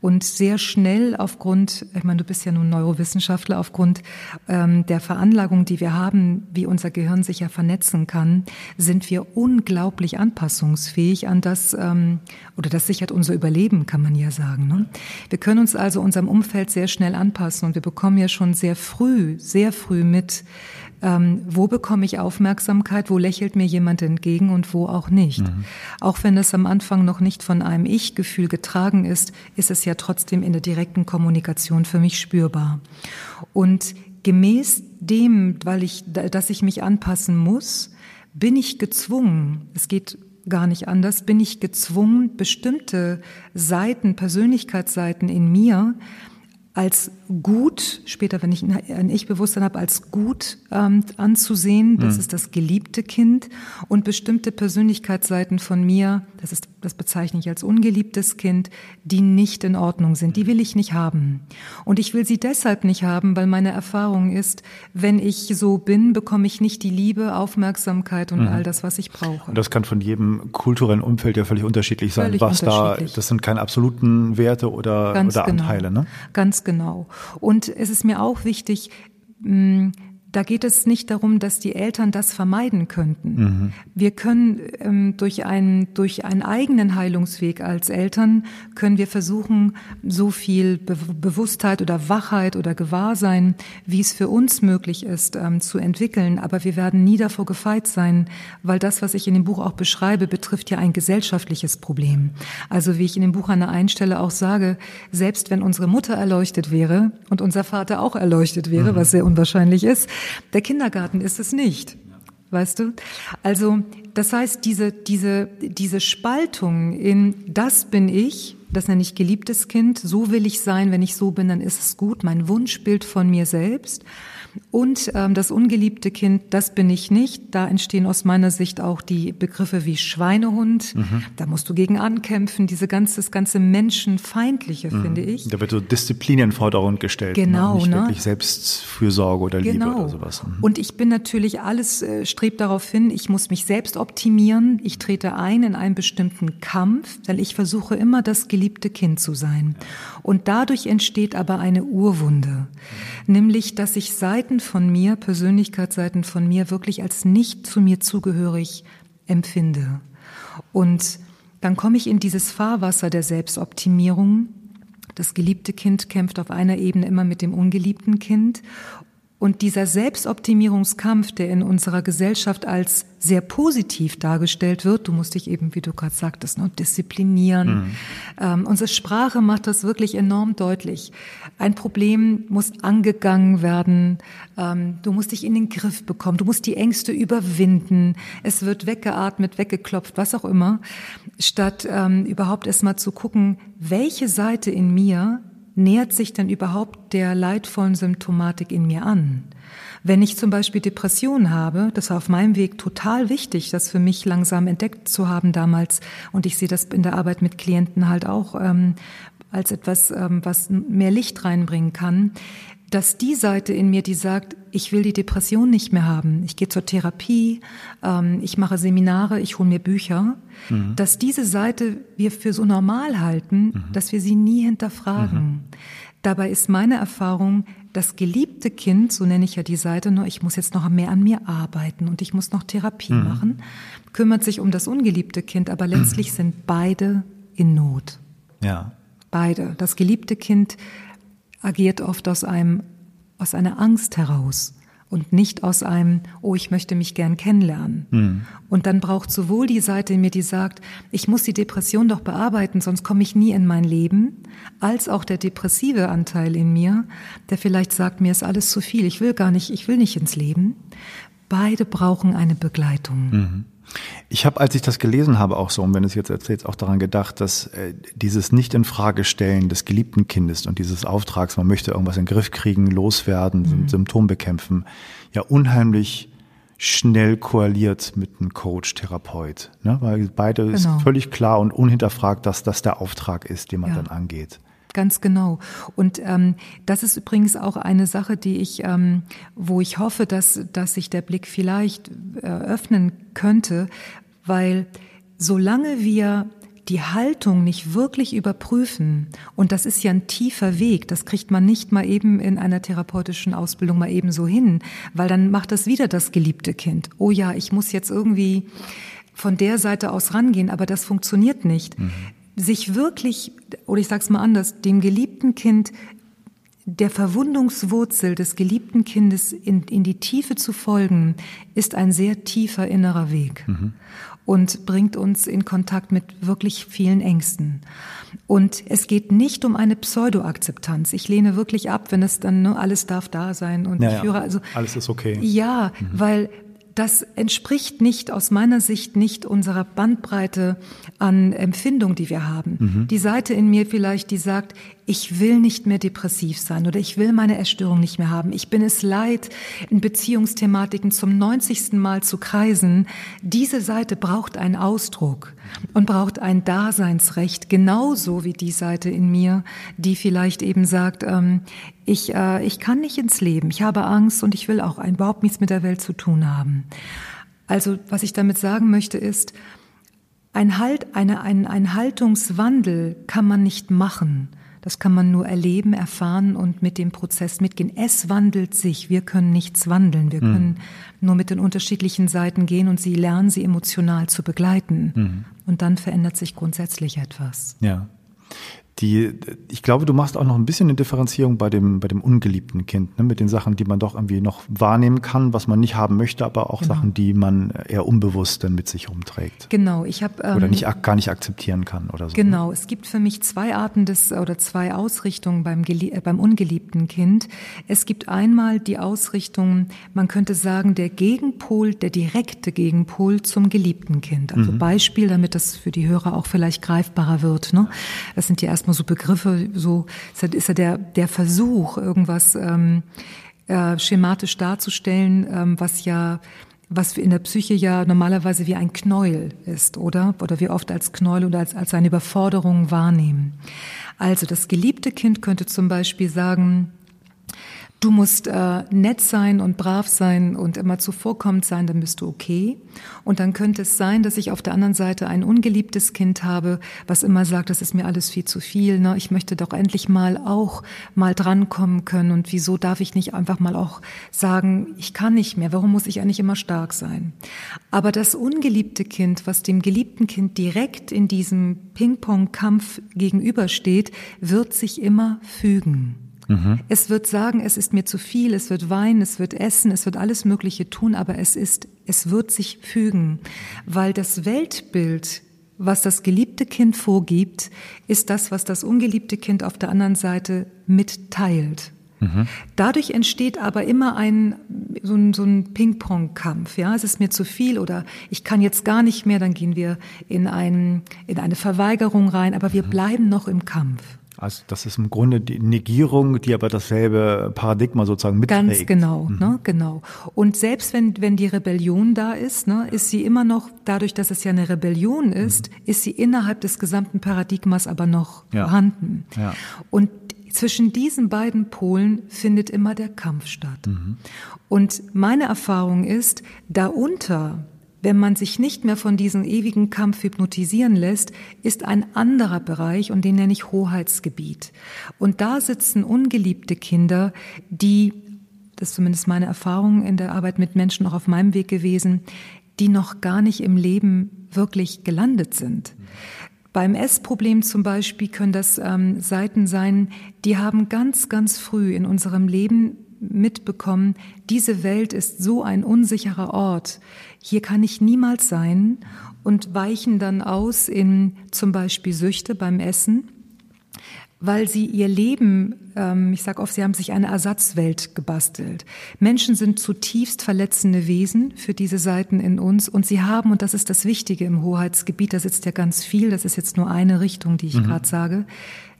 Und sehr schnell aufgrund, ich meine, du bist ja nun Neurowissenschaftler, aufgrund ähm, der Veranlagung, die wir haben, wie unser Gehirn sich ja vernetzen kann, sind wir unglaublich anpassungsfähig an das, ähm, oder das sichert unser Überleben, kann man ja sagen. Ne? Wir können uns also unserem Umfeld sehr schnell anpassen und wir bekommen ja schon sehr früh, sehr früh mit, ähm, wo bekomme ich Aufmerksamkeit, wo lächelt mir jemand entgegen und wo auch nicht. Mhm. Auch wenn das am Anfang noch nicht von einem Ich-Gefühl getragen ist, ist es ja trotzdem in der direkten Kommunikation für mich spürbar. Und gemäß dem, weil ich, dass ich mich anpassen muss, bin ich gezwungen, es geht gar nicht anders, bin ich gezwungen, bestimmte Seiten, Persönlichkeitsseiten in mir als gut, später, wenn ich ein Ich-Bewusstsein habe, als gut ähm, anzusehen, das mhm. ist das geliebte Kind, und bestimmte Persönlichkeitsseiten von mir, das ist, das bezeichne ich als ungeliebtes Kind, die nicht in Ordnung sind, die will ich nicht haben. Und ich will sie deshalb nicht haben, weil meine Erfahrung ist, wenn ich so bin, bekomme ich nicht die Liebe, Aufmerksamkeit und mhm. all das, was ich brauche. Und das kann von jedem kulturellen Umfeld ja völlig unterschiedlich sein, völlig was unterschiedlich. Da, das sind keine absoluten Werte oder, Ganz oder genau. Anteile, ne? Ganz genau. Und es ist mir auch wichtig, da geht es nicht darum, dass die Eltern das vermeiden könnten. Mhm. Wir können durch einen, durch einen eigenen Heilungsweg als Eltern, können wir versuchen, so viel Be- Bewusstheit oder Wachheit oder Gewahrsein, wie es für uns möglich ist, zu entwickeln. Aber wir werden nie davor gefeit sein, weil das, was ich in dem Buch auch beschreibe, betrifft ja ein gesellschaftliches Problem. Also wie ich in dem Buch an der einen Stelle auch sage, selbst wenn unsere Mutter erleuchtet wäre und unser Vater auch erleuchtet wäre, mhm. was sehr unwahrscheinlich ist, der Kindergarten ist es nicht, weißt du? Also das heißt, diese, diese, diese Spaltung in das bin ich Das nenne ich geliebtes Kind. So will ich sein, wenn ich so bin, dann ist es gut. Mein Wunschbild von mir selbst. Und ähm, das ungeliebte Kind, das bin ich nicht. Da entstehen aus meiner Sicht auch die Begriffe wie Schweinehund. Mhm. Da musst du gegen ankämpfen. Diese ganze, das ganze Menschenfeindliche, mhm. finde ich. Da wird so Disziplin in den Vordergrund gestellt. Genau. Ne? Nicht ne? wirklich Selbstfürsorge oder genau. Liebe oder sowas. Mhm. Und ich bin natürlich, alles äh, strebt darauf hin, ich muss mich selbst optimieren. Ich trete ein in einen bestimmten Kampf, weil ich versuche immer, das geliebte Kind zu sein. Und dadurch entsteht aber eine Urwunde. Mhm. Nämlich, dass ich Seiten von mir, Persönlichkeitsseiten von mir, wirklich als nicht zu mir zugehörig empfinde. Und dann komme ich in dieses Fahrwasser der Selbstoptimierung. Das geliebte Kind kämpft auf einer Ebene immer mit dem ungeliebten Kind. Und dieser Selbstoptimierungskampf, der in unserer Gesellschaft als sehr positiv dargestellt wird, du musst dich eben, wie du gerade sagtest, ne, disziplinieren. Mhm. Ähm, unsere Sprache macht das wirklich enorm deutlich. Ein Problem muss angegangen werden. Ähm, du musst dich in den Griff bekommen. Du musst die Ängste überwinden. Es wird weggeatmet, weggeklopft, was auch immer. Statt ähm, überhaupt erst mal zu gucken, welche Seite in mir nähert sich denn überhaupt der leidvollen Symptomatik in mir an? Wenn ich zum Beispiel Depressionen habe, das war auf meinem Weg total wichtig, das für mich langsam entdeckt zu haben damals, und ich sehe das in der Arbeit mit Klienten halt auch ähm, als etwas, ähm, was mehr Licht reinbringen kann, dass die Seite in mir, die sagt, ich will die Depression nicht mehr haben, ich gehe zur Therapie, ähm, ich mache Seminare, ich hole mir Bücher, mhm. dass diese Seite wir für so normal halten, mhm. dass wir sie nie hinterfragen. Mhm. Dabei ist meine Erfahrung, das geliebte Kind, so nenne ich ja die Seite, nur ich muss jetzt noch mehr an mir arbeiten und ich muss noch Therapie mhm. machen, kümmert sich um das ungeliebte Kind, aber letztlich mhm. sind beide in Not. Ja. Beide. Das geliebte Kind agiert oft aus einem, aus einer Angst heraus und nicht aus einem, oh, ich möchte mich gern kennenlernen. Mhm. Und dann braucht sowohl die Seite in mir, die sagt, ich muss die Depression doch bearbeiten, sonst komme ich nie in mein Leben, als auch der depressive Anteil in mir, der vielleicht sagt, mir ist alles zu viel, ich will gar nicht, ich will nicht ins Leben. Beide brauchen eine Begleitung. Mhm. Ich habe, als ich das gelesen habe, auch so, und wenn du es jetzt erzählst, auch daran gedacht, dass äh, dieses Nicht-in-Frage-Stellen des geliebten Kindes und dieses Auftrags, man möchte irgendwas in den Griff kriegen, loswerden, mhm. Symptom bekämpfen, ja unheimlich schnell koaliert mit einem Coach, Therapeut. Ne? Weil beide genau. ist völlig klar und unhinterfragt, dass das der Auftrag ist, den man ja. dann angeht. Ganz genau. Und ähm, das ist übrigens auch eine Sache, die ich, ähm, wo ich hoffe, dass, dass sich der Blick vielleicht äh, öffnen könnte, weil solange wir die Haltung nicht wirklich überprüfen, und das ist ja ein tiefer Weg, das kriegt man nicht mal eben in einer therapeutischen Ausbildung mal eben so hin, weil dann macht das wieder das geliebte Kind. Oh ja, ich muss jetzt irgendwie von der Seite aus rangehen, aber das funktioniert nicht. Mhm. Sich wirklich, oder ich sag's mal anders, dem geliebten Kind, der Verwundungswurzel des geliebten Kindes in, in die Tiefe zu folgen, ist ein sehr tiefer innerer Weg mhm. und bringt uns in Kontakt mit wirklich vielen Ängsten. Und es geht nicht um eine Pseudo-Akzeptanz. Ich lehne wirklich ab, wenn es dann nur alles darf da sein und naja, ich höre, also alles ist okay. Ja, mhm. weil das entspricht nicht, aus meiner Sicht nicht unserer Bandbreite an Empfindung, die wir haben. Mhm. Die Seite in mir vielleicht, die sagt, ich will nicht mehr depressiv sein oder ich will meine Essstörung nicht mehr haben. Ich bin es leid, in Beziehungsthematiken zum neunzigsten Mal zu kreisen. Diese Seite braucht einen Ausdruck und braucht ein Daseinsrecht, genauso wie die Seite in mir, die vielleicht eben sagt, ähm, ich, äh, ich kann nicht ins Leben, ich habe Angst und ich will auch überhaupt nichts mit der Welt zu tun haben. Also was ich damit sagen möchte ist, ein Halt, eine, ein, ein Haltungswandel kann man nicht machen. Das kann man nur erleben, erfahren und mit dem Prozess mitgehen. Es wandelt sich. Wir können nichts wandeln. Wir mhm. können nur mit den unterschiedlichen Seiten gehen und sie lernen, sie emotional zu begleiten. Mhm. Und dann verändert sich grundsätzlich etwas. Ja. Die, ich glaube, du machst auch noch ein bisschen eine Differenzierung bei dem, bei dem ungeliebten Kind, ne? Mit den Sachen, die man doch irgendwie noch wahrnehmen kann, was man nicht haben möchte, aber auch genau. Sachen, die man eher unbewusst dann mit sich rumträgt. Genau, ich habe ähm, oder nicht gar nicht akzeptieren kann oder so. Genau, ne? Es gibt für mich zwei Arten des oder zwei Ausrichtungen beim, gelie- äh, beim ungeliebten Kind. Es gibt einmal die Ausrichtung, man könnte sagen, der Gegenpol, der direkte Gegenpol zum geliebten Kind. Also mhm. Beispiel, damit das für die Hörer auch vielleicht greifbarer wird, ne? Das sind die ersten so Begriffe, so ist ja der, der Versuch, irgendwas ähm, äh, schematisch darzustellen, ähm, was ja, was in der Psyche ja normalerweise wie ein Knäuel ist, oder? Oder wir oft als Knäuel oder als, als eine Überforderung wahrnehmen. Also das geliebte Kind könnte zum Beispiel sagen, du musst äh, nett sein und brav sein und immer zuvorkommend sein, dann bist du okay. Und dann könnte es sein, dass ich auf der anderen Seite ein ungeliebtes Kind habe, was immer sagt, das ist mir alles viel zu viel, ne? Ich möchte doch endlich mal auch mal drankommen können. Und wieso darf ich nicht einfach mal auch sagen, ich kann nicht mehr, warum muss ich eigentlich immer stark sein? Aber das ungeliebte Kind, was dem geliebten Kind direkt in diesem Ping-Pong-Kampf gegenübersteht, wird sich immer fügen. Es wird sagen, es ist mir zu viel, es wird weinen, es wird essen, es wird alles Mögliche tun, aber es ist, es wird sich fügen, weil das Weltbild, was das geliebte Kind vorgibt, ist das, was das ungeliebte Kind auf der anderen Seite mitteilt. Dadurch entsteht aber immer ein so ein, so ein Ping-Pong-Kampf. Ja, es ist mir zu viel oder ich kann jetzt gar nicht mehr, dann gehen wir in einen, in eine Verweigerung rein, aber wir bleiben noch im Kampf. Also das ist im Grunde die Negierung, die aber dasselbe Paradigma sozusagen mitträgt. Ganz genau, mhm. ne, genau. Und selbst wenn, wenn die Rebellion da ist, ne, ist sie immer noch, dadurch, dass es ja eine Rebellion ist, mhm. ist sie innerhalb des gesamten Paradigmas aber noch ja. vorhanden. Ja. Und zwischen diesen beiden Polen findet immer der Kampf statt. Mhm. Und meine Erfahrung ist, darunter, wenn man sich nicht mehr von diesem ewigen Kampf hypnotisieren lässt, ist ein anderer Bereich und den nenne ich Hoheitsgebiet. Und da sitzen ungeliebte Kinder, die, das ist zumindest meine Erfahrung in der Arbeit mit Menschen auch auf meinem Weg gewesen, die noch gar nicht im Leben wirklich gelandet sind. Mhm. Beim Essproblem zum Beispiel können das ähm, Seiten sein, die haben ganz, ganz früh in unserem Leben mitbekommen, diese Welt ist so ein unsicherer Ort. Hier kann ich niemals sein und weichen dann aus in zum Beispiel Süchte beim Essen, weil sie ihr Leben, ähm, ich sage oft, sie haben sich eine Ersatzwelt gebastelt. Menschen sind zutiefst verletzende Wesen für diese Seiten in uns und sie haben, und das ist das Wichtige im Hoheitsgebiet, da sitzt ja ganz viel, das ist jetzt nur eine Richtung, die ich mhm. gerade sage,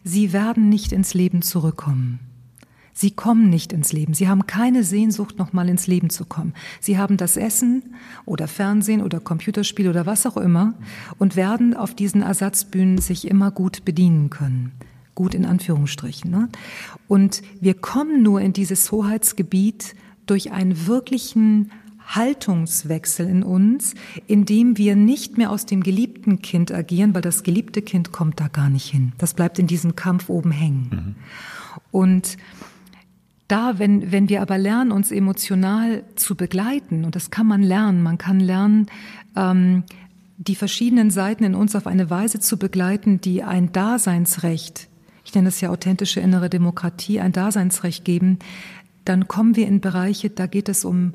sie werden nicht ins Leben zurückkommen. Sie kommen nicht ins Leben. Sie haben keine Sehnsucht, nochmal ins Leben zu kommen. Sie haben das Essen oder Fernsehen oder Computerspiel oder was auch immer und werden auf diesen Ersatzbühnen sich immer gut bedienen können. Gut in Anführungsstrichen, ne? Und wir kommen nur in dieses Hoheitsgebiet durch einen wirklichen Haltungswechsel in uns, indem wir nicht mehr aus dem geliebten Kind agieren, weil das geliebte Kind kommt da gar nicht hin. Das bleibt in diesem Kampf oben hängen. Mhm. Und da, wenn, wenn wir aber lernen, uns emotional zu begleiten, und das kann man lernen, man kann lernen, ähm, die verschiedenen Seiten in uns auf eine Weise zu begleiten, die ein Daseinsrecht, ich nenne das ja authentische innere Demokratie, ein Daseinsrecht geben, dann kommen wir in Bereiche, da geht es um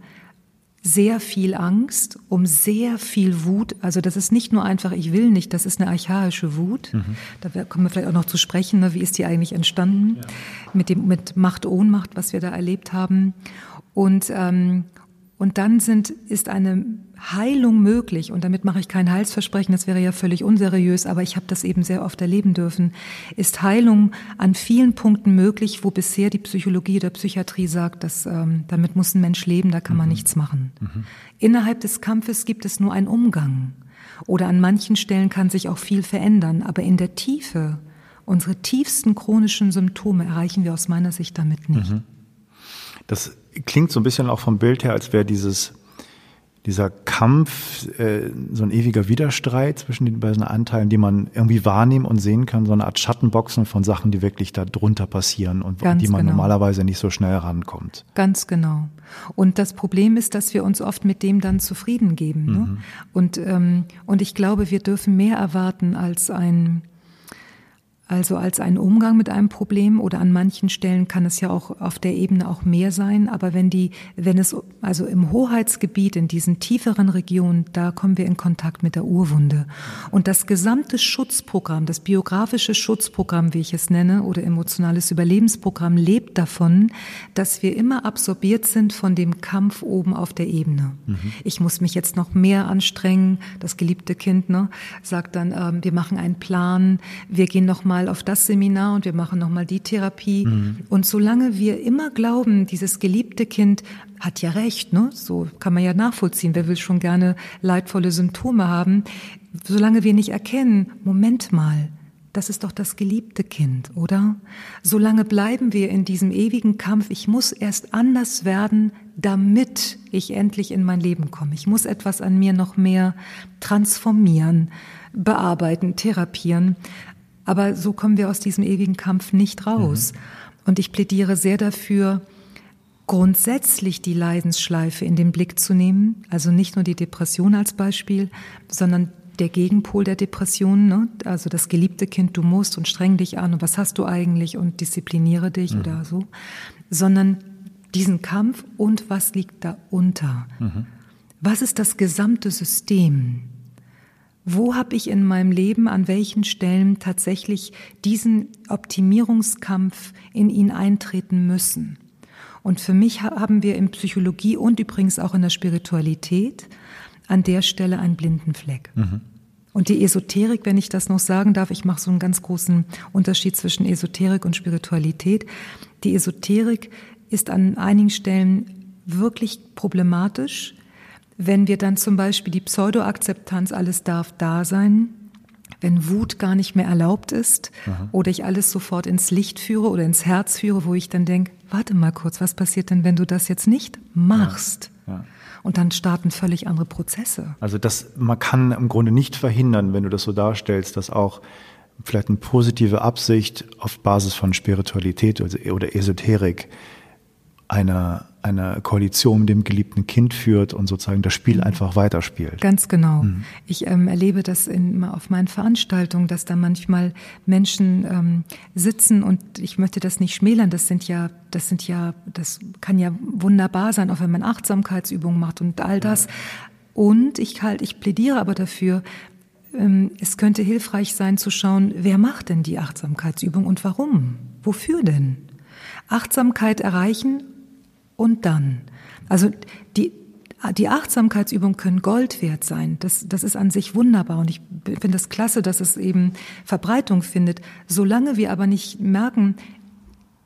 sehr viel Angst, um sehr viel Wut. Also das ist nicht nur einfach, ich will nicht, das ist eine archaische Wut. Mhm. Da kommen wir vielleicht auch noch zu sprechen, ne? Wie ist die eigentlich entstanden? Ja. Mit dem, mit Macht, Ohnmacht, was wir da erlebt haben. Und, ähm, und dann sind, ist eine Heilung möglich. Und damit mache ich kein Heilsversprechen, das wäre ja völlig unseriös, aber ich habe das eben sehr oft erleben dürfen. Ist Heilung an vielen Punkten möglich, wo bisher die Psychologie oder Psychiatrie sagt, dass, ähm, damit muss ein Mensch leben, da kann mhm. man nichts machen. Mhm. Innerhalb des Kampfes gibt es nur einen Umgang. Oder an manchen Stellen kann sich auch viel verändern. Aber in der Tiefe, unsere tiefsten chronischen Symptome erreichen wir aus meiner Sicht damit nicht. Mhm. Das klingt so ein bisschen auch vom Bild her, als wäre dieses Dieser Kampf, äh, so ein ewiger Widerstreit zwischen den beiden Anteilen, die man irgendwie wahrnehmen und sehen kann, so eine Art Schattenboxen von Sachen, die wirklich da drunter passieren und an die man genau. normalerweise nicht so schnell rankommt. Ganz genau. Und das Problem ist, dass wir uns oft mit dem dann zufrieden geben. Ne? Mhm. Und, ähm, und ich glaube, wir dürfen mehr erwarten als ein Also als ein Umgang mit einem Problem, oder an manchen Stellen kann es ja auch auf der Ebene auch mehr sein. Aber wenn die, wenn es, also im Hoheitsgebiet, in diesen tieferen Regionen, da kommen wir in Kontakt mit der Urwunde. Und das gesamte Schutzprogramm, das biografische Schutzprogramm, wie ich es nenne, oder emotionales Überlebensprogramm, lebt davon, dass wir immer absorbiert sind von dem Kampf oben auf der Ebene. Mhm. Ich muss mich jetzt noch mehr anstrengen. Das geliebte Kind, ne, sagt dann, äh, wir machen einen Plan, wir gehen noch mal auf das Seminar und wir machen nochmal die Therapie. Mhm. Und solange wir immer glauben, dieses geliebte Kind hat ja recht, ne? So kann man ja nachvollziehen, wer will schon gerne leidvolle Symptome haben, solange wir nicht erkennen, Moment mal, das ist doch das geliebte Kind, oder? Solange bleiben wir in diesem ewigen Kampf, ich muss erst anders werden, damit ich endlich in mein Leben komme. Ich muss etwas an mir noch mehr transformieren, bearbeiten, therapieren. Aber so kommen wir aus diesem ewigen Kampf nicht raus. Mhm. Und ich plädiere sehr dafür, grundsätzlich die Leidensschleife in den Blick zu nehmen. Also nicht nur die Depression als Beispiel, sondern der Gegenpol der Depression, ne? Also das geliebte Kind, du musst und streng dich an und was hast du eigentlich und diszipliniere dich, mhm, oder so. Sondern diesen Kampf und was liegt darunter. Mhm. Was ist das gesamte System? Wo habe ich in meinem Leben, an welchen Stellen tatsächlich diesen Optimierungskampf in ihn eintreten müssen? Und für mich haben wir in Psychologie und übrigens auch in der Spiritualität an der Stelle einen blinden Fleck. Mhm. Und die Esoterik, wenn ich das noch sagen darf, ich mache so einen ganz großen Unterschied zwischen Esoterik und Spiritualität. Die Esoterik ist an einigen Stellen wirklich problematisch. Wenn wir dann zum Beispiel die Pseudoakzeptanz, alles darf da sein, wenn Wut gar nicht mehr erlaubt ist, aha, oder ich alles sofort ins Licht führe oder ins Herz führe, wo ich dann denke, warte mal kurz, was passiert denn, wenn du das jetzt nicht machst? Ja. Ja. Und dann starten völlig andere Prozesse. Also das, man kann im Grunde nicht verhindern, wenn du das so darstellst, dass auch vielleicht eine positive Absicht auf Basis von Spiritualität oder Esoterik einer eine Koalition mit dem geliebten Kind führt und sozusagen das Spiel einfach weiterspielt. Ganz genau. Mhm. Ich ähm, erlebe das in, auf meinen Veranstaltungen, dass da manchmal Menschen ähm, sitzen und ich möchte das nicht schmälern. Das sind ja, das sind ja, das kann ja wunderbar sein, auch wenn man Achtsamkeitsübungen macht und all das. Und ich halt, ich plädiere aber dafür, ähm, es könnte hilfreich sein zu schauen, wer macht denn die Achtsamkeitsübung und warum? Wofür denn? Achtsamkeit erreichen. Und dann, also die, die Achtsamkeitsübungen können Gold wert sein. Das, das ist an sich wunderbar und ich finde das klasse, dass es eben Verbreitung findet. Solange wir aber nicht merken,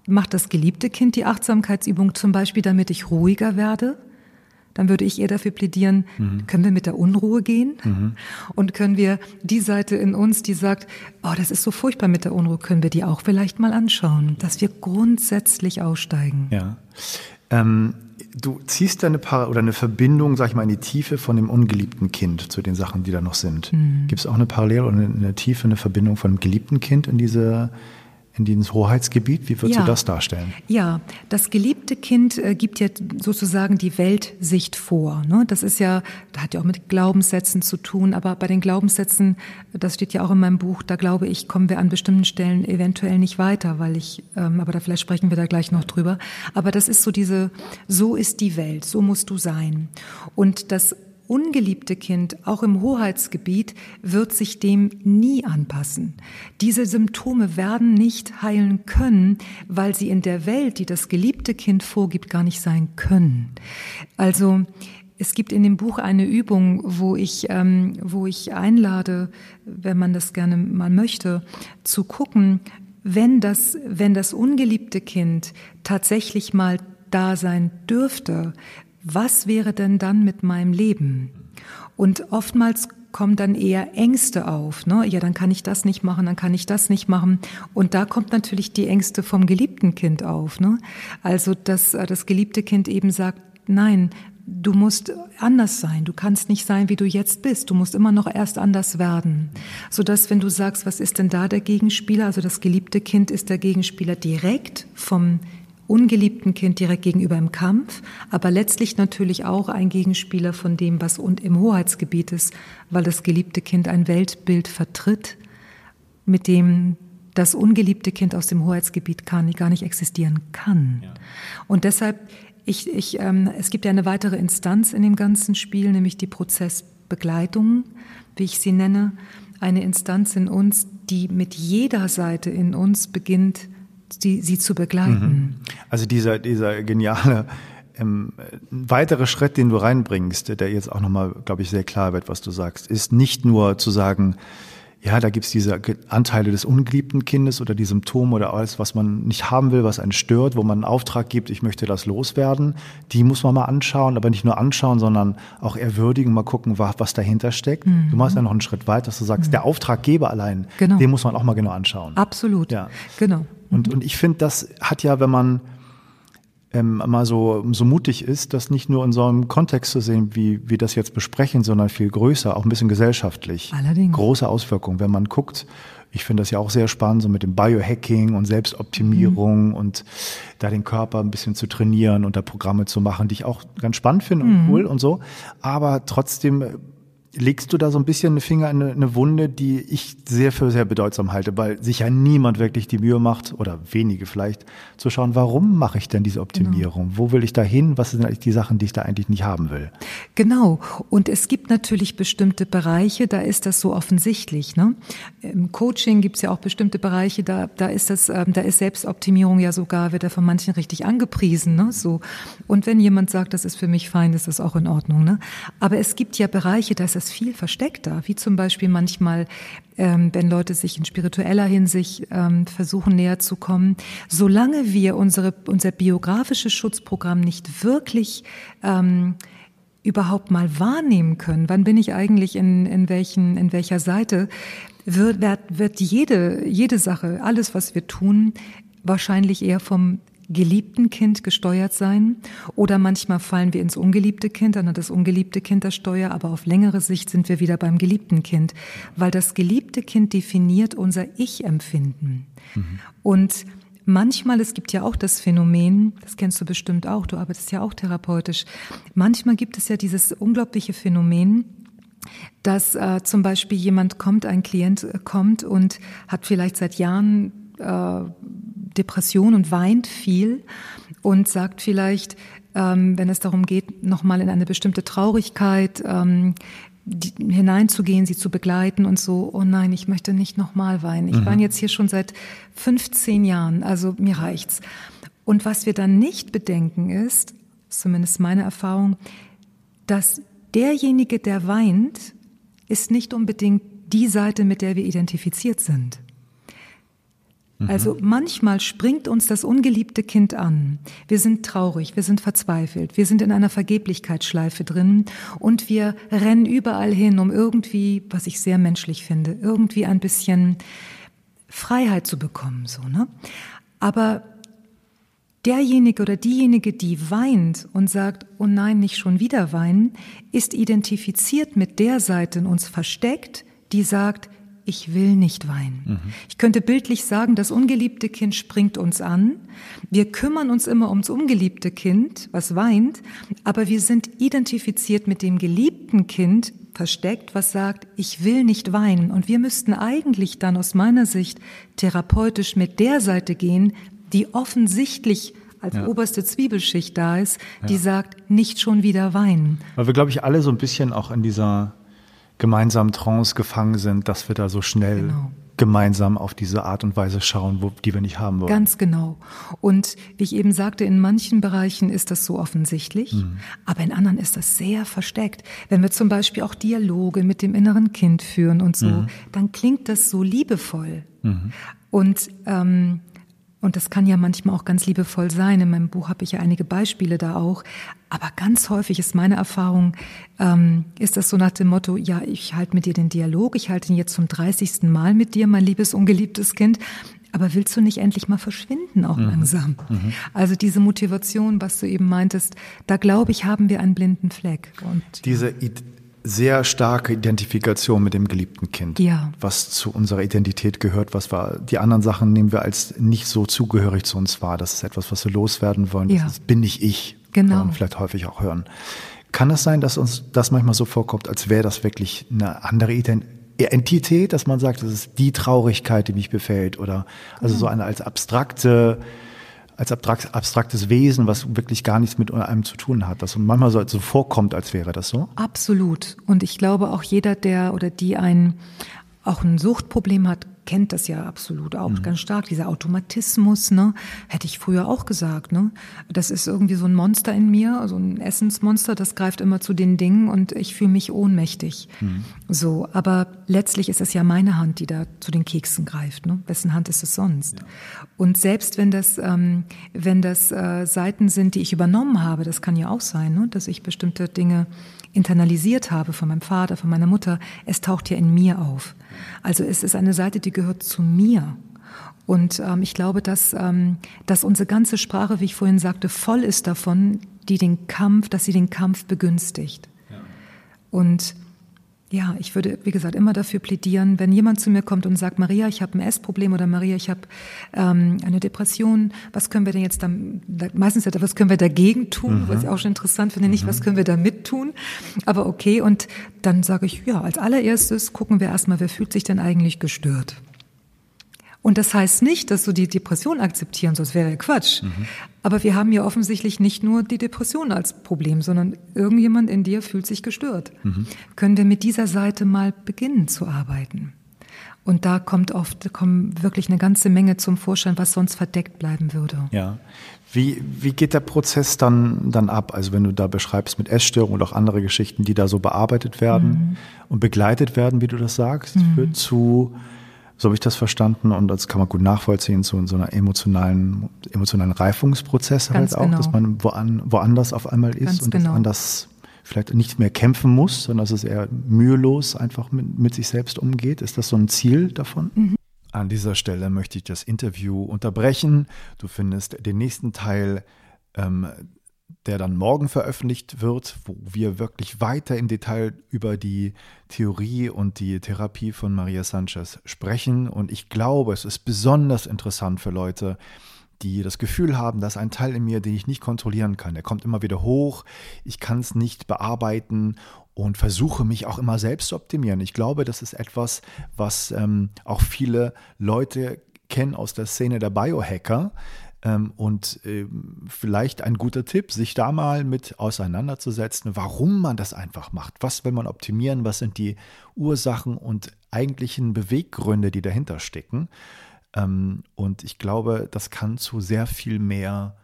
macht das geliebte Kind die Achtsamkeitsübung zum Beispiel, damit ich ruhiger werde, dann würde ich eher dafür plädieren, mhm, können wir mit der Unruhe gehen? Mhm. Und können wir die Seite in uns, die sagt, oh, das ist so furchtbar mit der Unruhe, können wir die auch vielleicht mal anschauen, dass wir grundsätzlich aussteigen. Ja. Ähm, du ziehst eine, Par- oder eine Verbindung, sag ich mal, in die Tiefe von dem ungeliebten Kind zu den Sachen, die da noch sind. Mhm. Gibt es auch eine Parallele oder eine, eine Tiefe, eine Verbindung von dem geliebten Kind in diese in dieses Hoheitsgebiet? Wie würdest, ja, du das darstellen? Ja, das geliebte Kind äh, gibt ja sozusagen die Weltsicht vor. Ne? Das ist ja, das hat ja auch mit Glaubenssätzen zu tun, aber bei den Glaubenssätzen, das steht ja auch in meinem Buch, da glaube ich, kommen wir an bestimmten Stellen eventuell nicht weiter, weil ich, ähm, aber da vielleicht sprechen wir da gleich noch drüber. Aber das ist so diese, so ist die Welt, so musst du sein. Und das ungeliebte Kind, auch im Hoheitsgebiet, wird sich dem nie anpassen. Diese Symptome werden nicht heilen können, weil sie in der Welt, die das geliebte Kind vorgibt, gar nicht sein können. Also es gibt in dem Buch eine Übung, wo ich, ähm, wo ich einlade, wenn man das gerne mal möchte, zu gucken, wenn das, wenn das ungeliebte Kind tatsächlich mal da sein dürfte, was wäre denn dann mit meinem Leben? Und oftmals kommen dann eher Ängste auf. Ne? Ja, dann kann ich das nicht machen, dann kann ich das nicht machen. Und da kommt natürlich die Ängste vom geliebten Kind auf. Ne? Also, dass das geliebte Kind eben sagt, nein, du musst anders sein, du kannst nicht sein, wie du jetzt bist, du musst immer noch erst anders werden. Sodass, wenn du sagst, was ist denn da der Gegenspieler? Also das geliebte Kind ist der Gegenspieler direkt vom ungeliebten Kind direkt gegenüber im Kampf, aber letztlich natürlich auch ein Gegenspieler von dem, was und im Hoheitsgebiet ist, weil das geliebte Kind ein Weltbild vertritt, mit dem das ungeliebte Kind aus dem Hoheitsgebiet kann, gar nicht existieren kann. Ja. Und deshalb, ich, ich, ähm, es gibt ja eine weitere Instanz in dem ganzen Spiel, nämlich die Prozessbegleitung, wie ich sie nenne. Eine Instanz in uns, die mit jeder Seite in uns beginnt, die, sie zu begleiten. Also dieser, dieser geniale ähm, weitere Schritt, den du reinbringst, der jetzt auch nochmal, glaube ich, sehr klar wird, was du sagst, ist nicht nur zu sagen, ja, da gibt's diese Anteile des ungeliebten Kindes oder die Symptome oder alles, was man nicht haben will, was einen stört, wo man einen Auftrag gibt, ich möchte das loswerden. Die muss man mal anschauen, aber nicht nur anschauen, sondern auch erwürdigen, mal gucken, was dahinter steckt. Mhm. Du machst ja noch einen Schritt weiter, dass du sagst, mhm. der Auftraggeber allein, genau. den muss man auch mal genau anschauen. Absolut, ja. Genau. Mhm. Und, und ich finde, das hat ja, wenn man ähm, mal so, so mutig ist, das nicht nur in so einem Kontext zu sehen, wie wir das jetzt besprechen, sondern viel größer, auch ein bisschen gesellschaftlich. Allerdings. Große Auswirkungen, wenn man guckt. Ich finde das ja auch sehr spannend, so mit dem Biohacking und Selbstoptimierung mhm. und da den Körper ein bisschen zu trainieren und da Programme zu machen, die ich auch ganz spannend finde und mhm. cool und so. Aber trotzdem legst du da so ein bisschen einen Finger in eine Wunde, die ich sehr für sehr bedeutsam halte, weil sich ja niemand wirklich die Mühe macht, oder wenige vielleicht, zu schauen, warum mache ich denn diese Optimierung? Genau. Wo will ich da hin? Was sind eigentlich die Sachen, die ich da eigentlich nicht haben will? Genau. Und es gibt natürlich bestimmte Bereiche, da ist das so offensichtlich. Ne? Im Coaching gibt es ja auch bestimmte Bereiche, da, da, ist das, ähm, da ist Selbstoptimierung ja sogar, wird ja von manchen richtig angepriesen. Ne? So. Und wenn jemand sagt, das ist für mich fein, ist das auch in Ordnung. Ne? Aber es gibt ja Bereiche, da ist das viel versteckter, wie zum Beispiel manchmal, ähm, wenn Leute sich in spiritueller Hinsicht ähm, versuchen näher zu kommen. Solange wir unsere, unser biografisches Schutzprogramm nicht wirklich ähm, überhaupt mal wahrnehmen können, wann bin ich eigentlich in, in, welchen, in welcher Seite, wird, wird jede, jede Sache, alles, was wir tun, wahrscheinlich eher vom geliebten Kind gesteuert sein, oder manchmal fallen wir ins ungeliebte Kind, dann hat das ungeliebte Kind das Steuer, aber auf längere Sicht sind wir wieder beim geliebten Kind, weil das geliebte Kind definiert unser Ich-Empfinden. Mhm. Und manchmal, es gibt ja auch das Phänomen, das kennst du bestimmt auch, du arbeitest ja auch therapeutisch, manchmal gibt es ja dieses unglaubliche Phänomen, dass äh, zum Beispiel jemand kommt, ein Klient äh, kommt und hat vielleicht seit Jahren äh, Depression und weint viel und sagt vielleicht, ähm, wenn es darum geht, nochmal in eine bestimmte Traurigkeit ähm, die, hineinzugehen, sie zu begleiten und so, oh nein, ich möchte nicht nochmal weinen. Ich mhm. weine jetzt hier schon seit fünfzehn Jahren, also mir reicht's. Und was wir dann nicht bedenken ist, zumindest meine Erfahrung, dass derjenige, der weint, ist nicht unbedingt die Seite, mit der wir identifiziert sind. Also manchmal springt uns das ungeliebte Kind an. Wir sind traurig, wir sind verzweifelt, wir sind in einer Vergeblichkeitsschleife drin und wir rennen überall hin, um irgendwie, was ich sehr menschlich finde, irgendwie ein bisschen Freiheit zu bekommen. So, ne? Aber derjenige oder diejenige, die weint und sagt, oh nein, nicht schon wieder weinen, ist identifiziert mit der Seite in uns versteckt, die sagt, ich will nicht weinen. Mhm. Ich könnte bildlich sagen, das ungeliebte Kind springt uns an. Wir kümmern uns immer ums ungeliebte Kind, was weint, aber wir sind identifiziert mit dem geliebten Kind, versteckt, was sagt, ich will nicht weinen. Und wir müssten eigentlich dann aus meiner Sicht therapeutisch mit der Seite gehen, die offensichtlich als ja. oberste Zwiebelschicht da ist, ja. die sagt, nicht schon wieder weinen. Weil wir, glaube ich, alle so ein bisschen auch in dieser gemeinsam Trance gefangen sind, dass wir da so schnell genau. gemeinsam auf diese Art und Weise schauen, wo, die wir nicht haben wollen. Ganz genau. Und wie ich eben sagte, in manchen Bereichen ist das so offensichtlich, mhm. aber in anderen ist das sehr versteckt. Wenn wir zum Beispiel auch Dialoge mit dem inneren Kind führen und so, mhm. dann klingt das so liebevoll. Mhm. Und ähm, und das kann ja manchmal auch ganz liebevoll sein. In meinem Buch habe ich ja einige Beispiele da auch. Aber ganz häufig ist meine Erfahrung, ähm, ist das so nach dem Motto, ja, ich halte mit dir den Dialog, ich halte ihn jetzt zum dreißigsten Mal mit dir, mein liebes, ungeliebtes Kind. Aber willst du nicht endlich mal verschwinden auch mhm. langsam? Mhm. Also diese Motivation, was du eben meintest, da glaube ich, haben wir einen blinden Fleck. Und diese sehr starke Identifikation mit dem geliebten Kind, ja. was zu unserer Identität gehört, was wir, die anderen Sachen nehmen wir als nicht so zugehörig zu uns wahr. Das ist etwas, was wir loswerden wollen. Ja. Das ist, bin nicht ich. Genau. Kann man vielleicht häufig auch hören. Kann es sein, dass uns das manchmal so vorkommt, als wäre das wirklich eine andere Ident- Entität, dass man sagt, das ist die Traurigkeit, die mich befällt, oder also so eine als abstrakte, als abstraktes Wesen, was wirklich gar nichts mit einem zu tun hat, das manchmal so, so vorkommt, als wäre das so. Absolut. Und ich glaube auch jeder, der oder die ein auch ein Suchtproblem hat, kennt das ja absolut auch mhm. ganz stark, dieser Automatismus, ne? Hätte ich früher auch gesagt, ne? Das ist irgendwie so ein Monster in mir, so ein Essensmonster, das greift immer zu den Dingen und ich fühle mich ohnmächtig. Mhm. So, aber letztlich ist es ja meine Hand, die da zu den Keksen greift, ne? Wessen Hand ist es sonst? Ja. Und selbst wenn das, ähm, wenn das äh, Seiten sind, die ich übernommen habe, das kann ja auch sein, ne? Dass ich bestimmte Dinge internalisiert habe von meinem Vater, von meiner Mutter, es taucht ja in mir auf. Also es ist eine Seite, die gehört zu mir. Und ähm, ich glaube, dass, ähm, dass unsere ganze Sprache, wie ich vorhin sagte, voll ist davon, die den Kampf, dass sie den Kampf begünstigt. Ja. Und ja, ich würde, wie gesagt, immer dafür plädieren, wenn jemand zu mir kommt und sagt, Maria, ich habe ein Essproblem oder Maria, ich habe ähm, eine Depression, was können wir denn jetzt, dann, meistens, was können wir dagegen tun, mhm. was ich auch schon interessant finde, nicht, mhm. was können wir damit tun, aber okay, und dann sage ich, ja, als allererstes gucken wir erstmal, wer fühlt sich denn eigentlich gestört? Und das heißt nicht, dass du die Depression akzeptieren sollst, wäre ja Quatsch. Mhm. Aber wir haben ja offensichtlich nicht nur die Depression als Problem, sondern irgendjemand in dir fühlt sich gestört. Mhm. Können wir mit dieser Seite mal beginnen zu arbeiten? Und da kommt oft, kommt wirklich eine ganze Menge zum Vorschein, was sonst verdeckt bleiben würde. Ja. Wie, wie geht der Prozess dann, dann ab? Also wenn du da beschreibst mit Essstörungen und auch andere Geschichten, die da so bearbeitet werden mhm. und begleitet werden, wie du das sagst, mhm. führt zu... So habe ich das verstanden und das kann man gut nachvollziehen, so in so einer emotionalen, emotionalen Reifungsprozess ganz halt auch, genau. Dass man woan, woanders auf einmal ist ganz und genau. Dass man das vielleicht nicht mehr kämpfen muss, sondern dass es eher mühelos einfach mit, mit sich selbst umgeht. Ist das so ein Ziel davon? Mhm. An dieser Stelle möchte ich das Interview unterbrechen. Du findest den nächsten Teil, ähm, der dann morgen veröffentlicht wird, wo wir wirklich weiter im Detail über die Theorie und die Therapie von Maria Sanchez sprechen. Und ich glaube, es ist besonders interessant für Leute, die das Gefühl haben, dass ein Teil in mir, den ich nicht kontrollieren kann, der kommt immer wieder hoch, ich kann es nicht bearbeiten und versuche mich auch immer selbst zu optimieren. Ich glaube, das ist etwas, was ähm, auch viele Leute kennen aus der Szene der Biohacker. Und vielleicht ein guter Tipp, sich da mal mit auseinanderzusetzen, warum man das einfach macht. Was will man optimieren? Was sind die Ursachen und eigentlichen Beweggründe, die dahinter stecken? Und ich glaube, das kann zu sehr viel mehr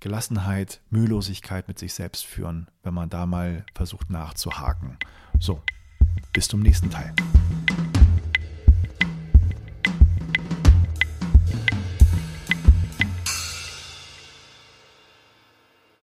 Gelassenheit, Mühelosigkeit mit sich selbst führen, wenn man da mal versucht nachzuhaken. So, bis zum nächsten Teil.